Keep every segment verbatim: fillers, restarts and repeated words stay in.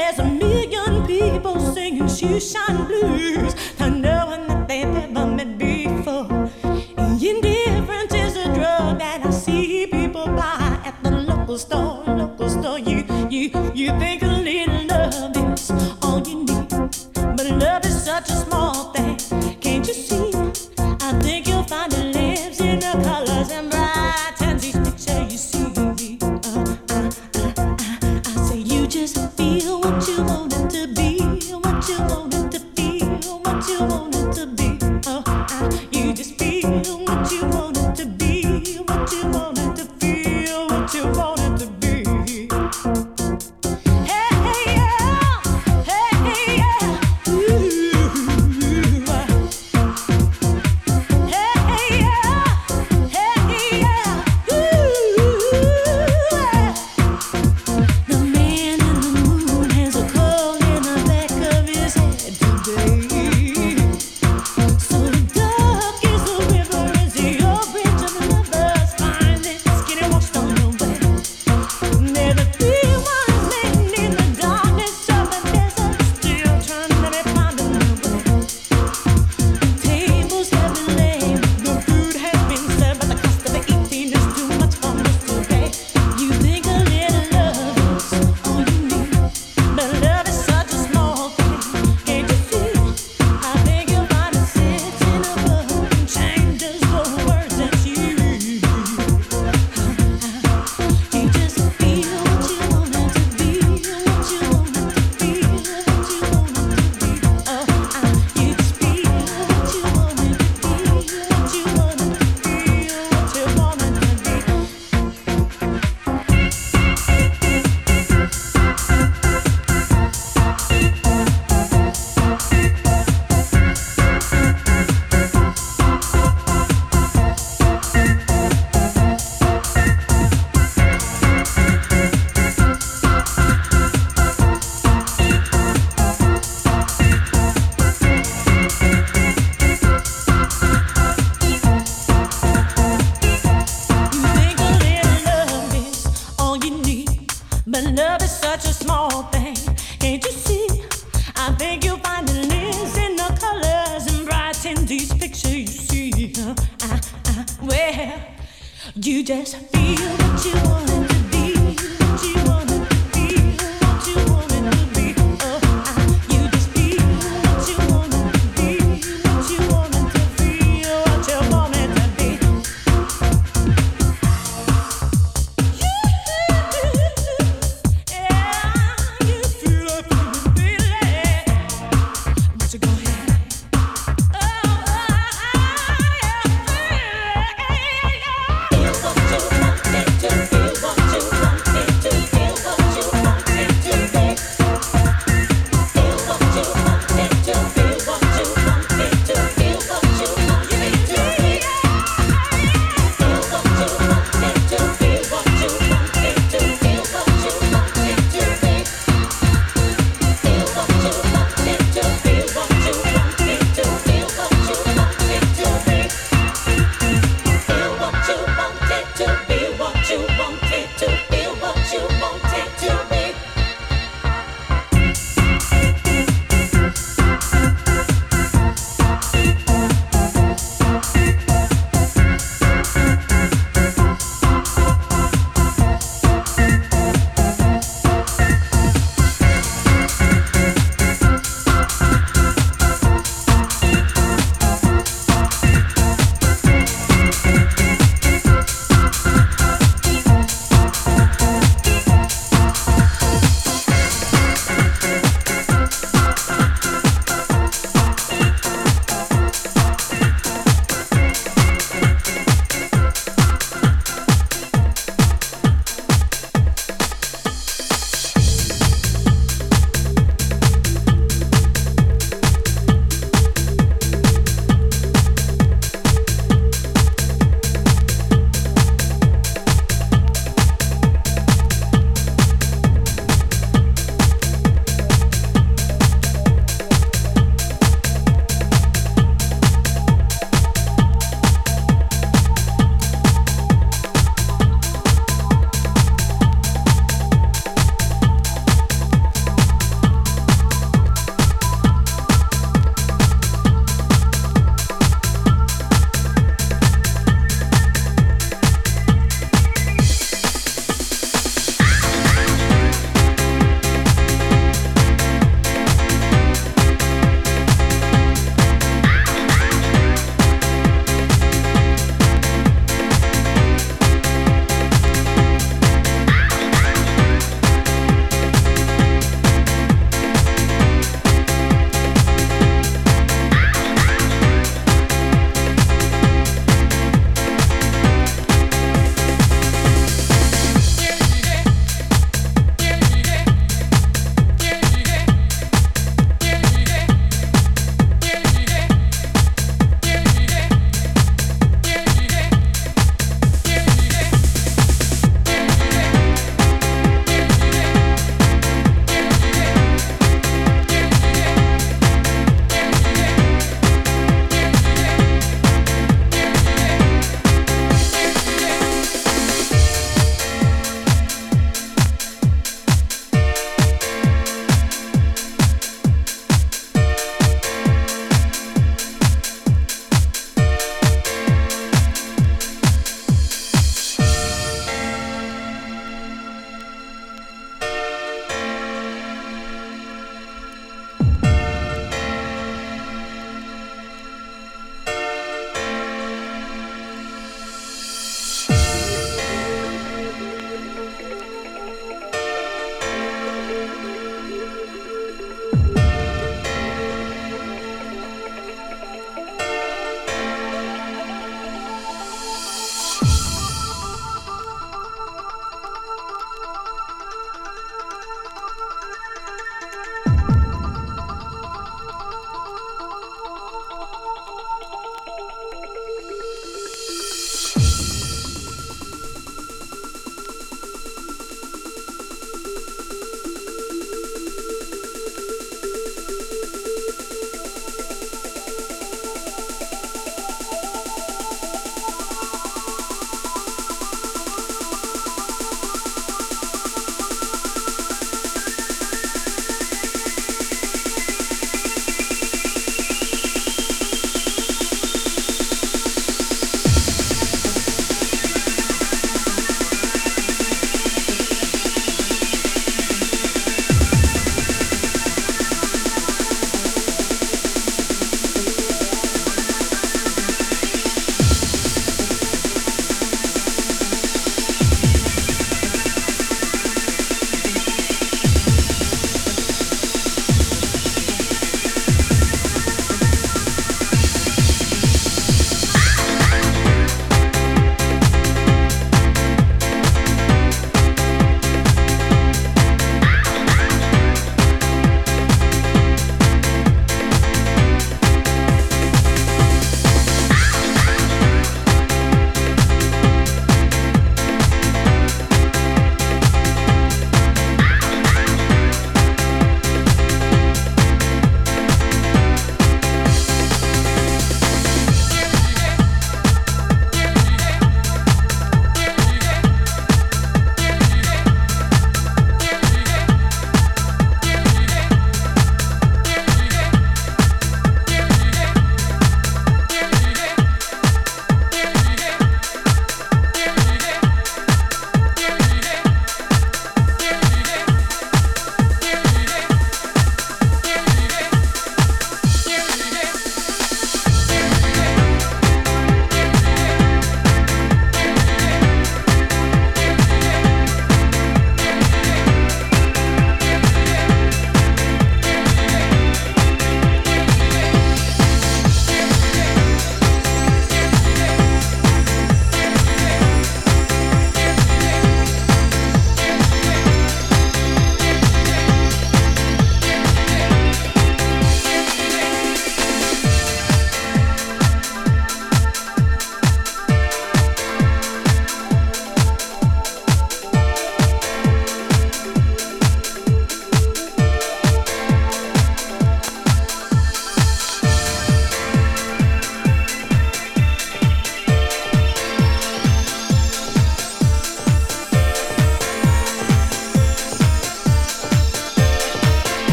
there's a million people singing shoeshine blues. They're knowing that they've never met before. Indifference is a drug that I see people buy at the local store, local store. You, you, you think a little love is all you need, but love is such a small thing. Can't you see? I think you'll find it lives in the colors and brightens each picture you see. Feel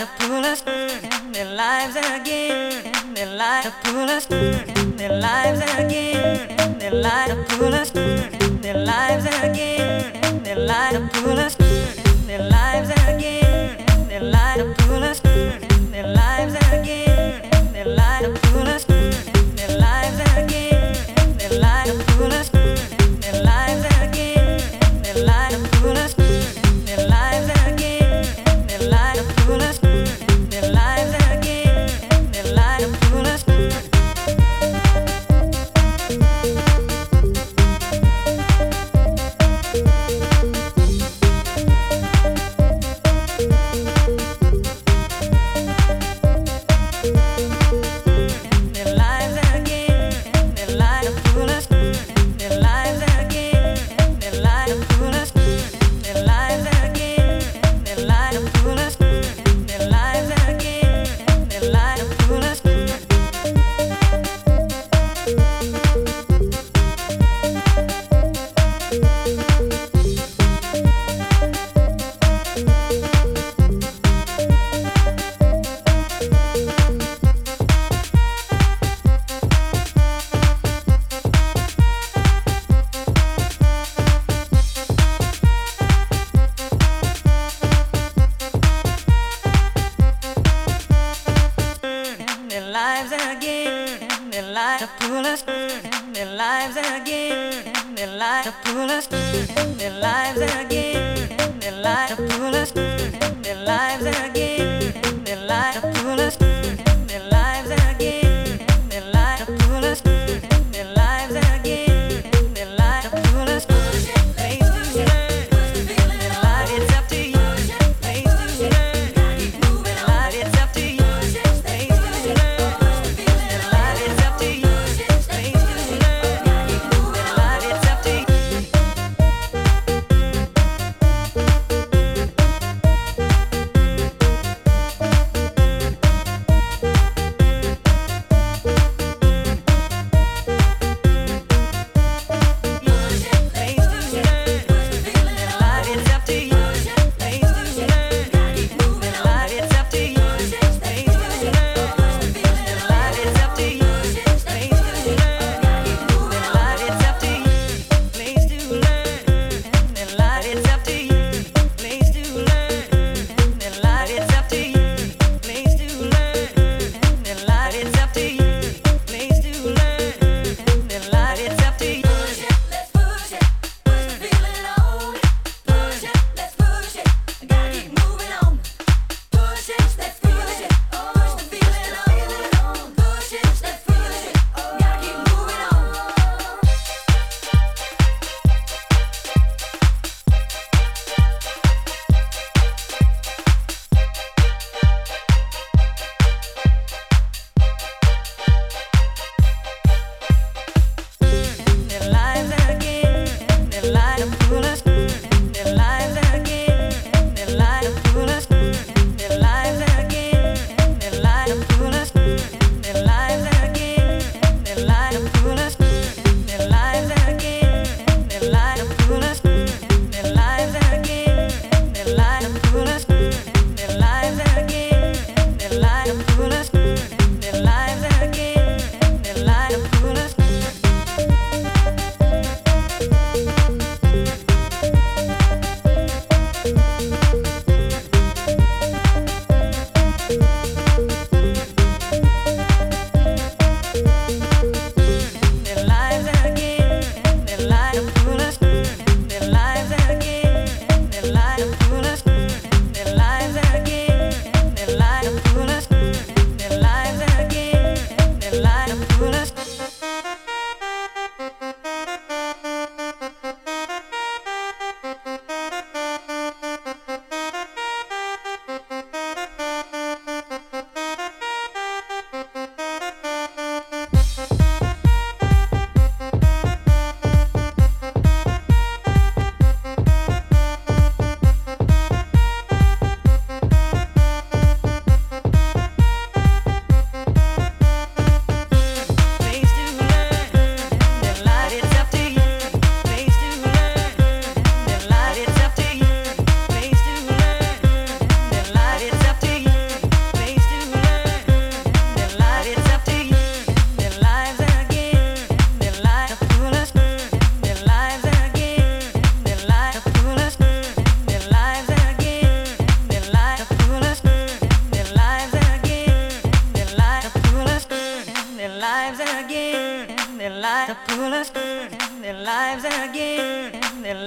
to pull us in their lives again, in their life to pull us in their lives again, in their life to pull us in their lives again, in their life to pull us in their lives again, in their life to pull us in their lives again, in their life to pull us in their lives again, in their life to pull us in their lives again, in their life to pull us in their lives again, in their life to pull us in their lives again, in their life to pull us. To pull us in their lives again, in their life to pull us in their lives again, in their life to pull us in their lives again, in their life to pull us in their lives again, in their life to pull us in their lives again, in their life to pull us.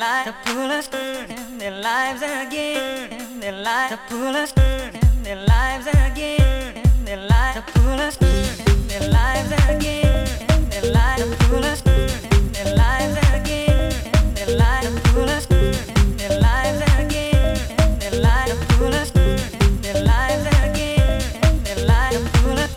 like to pull us in their lives again. They like to pull us in their lives again. They like to pull us in their lives again. They like to pull us in their lives again. They like to pull us in their lives again. They like to pull us in their lives again. They like to pull us.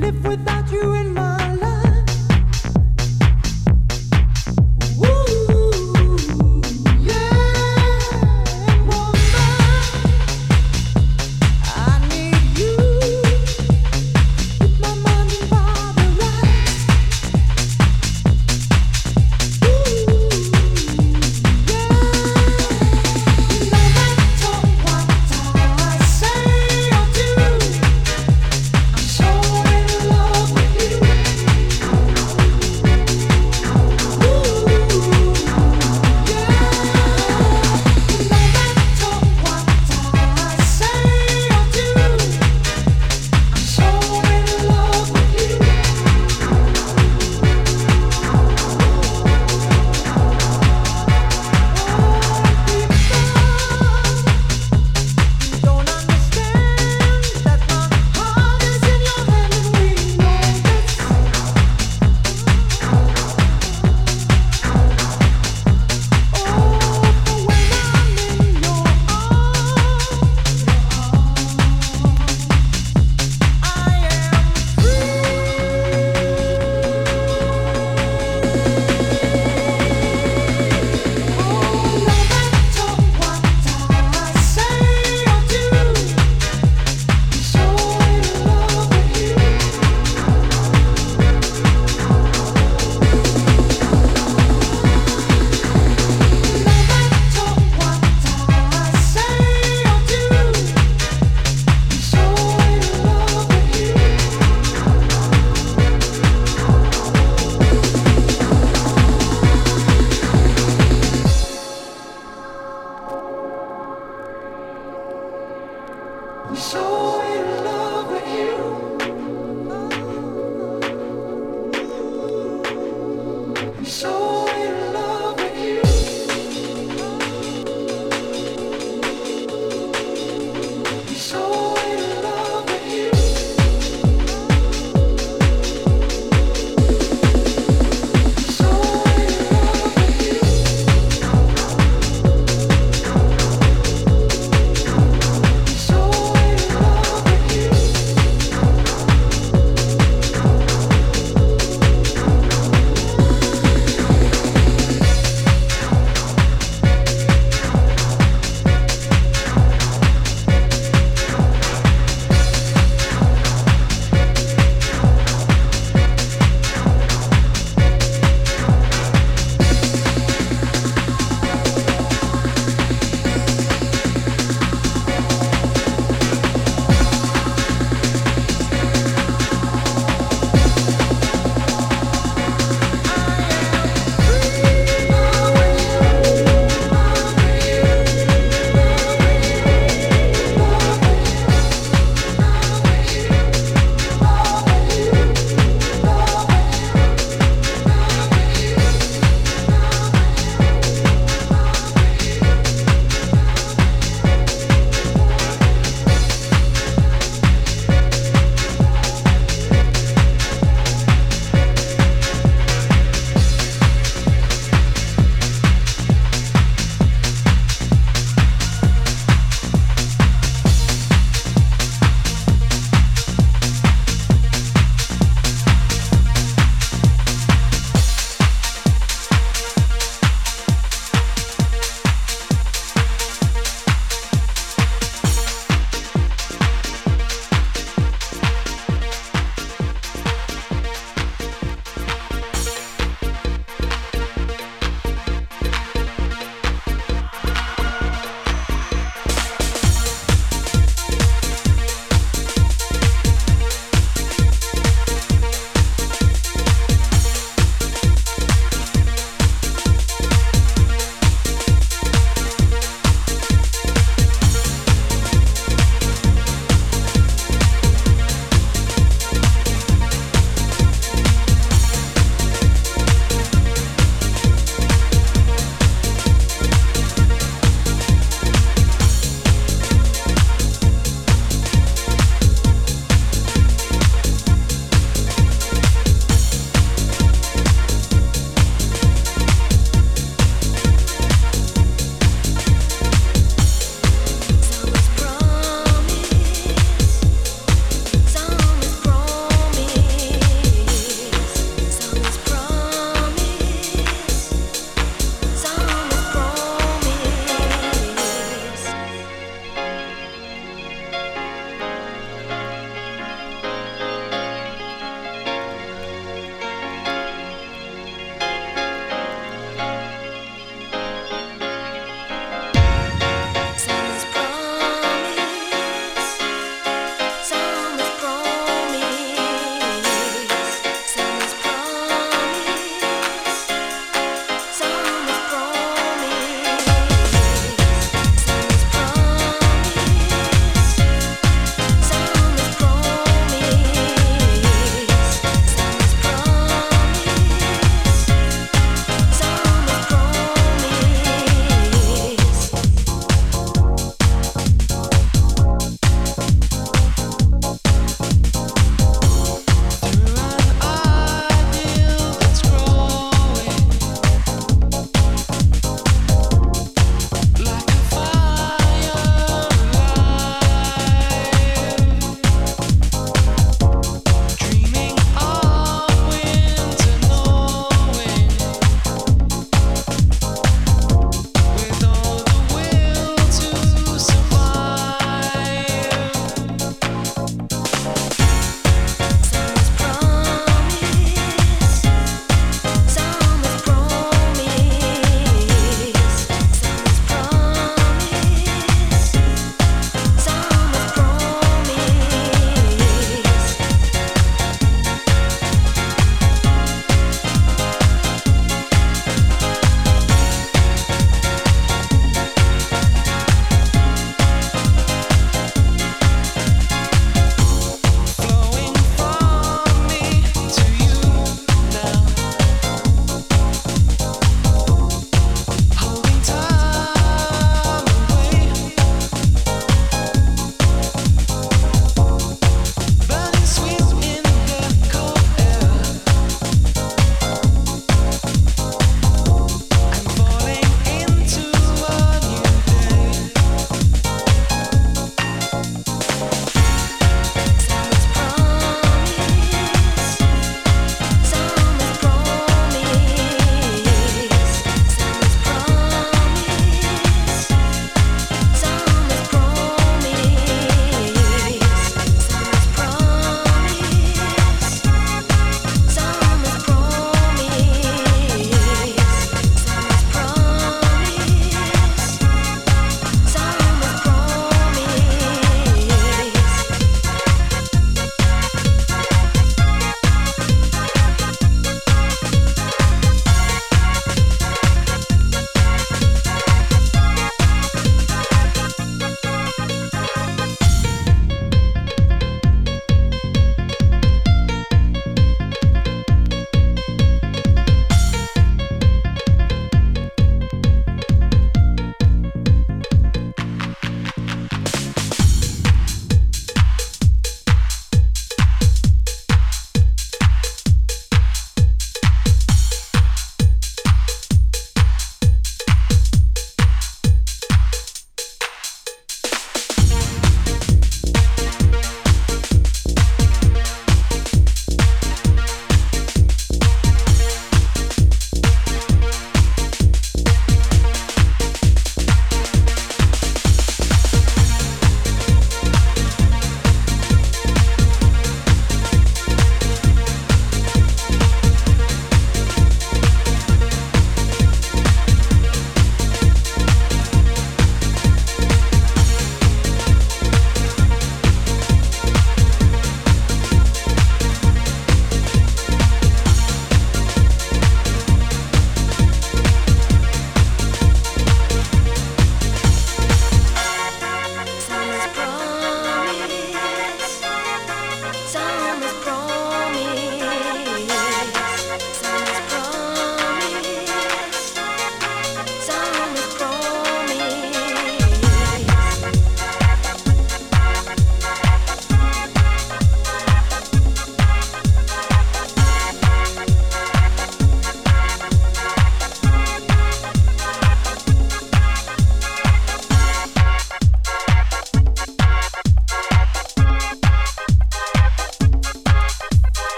Live without you in my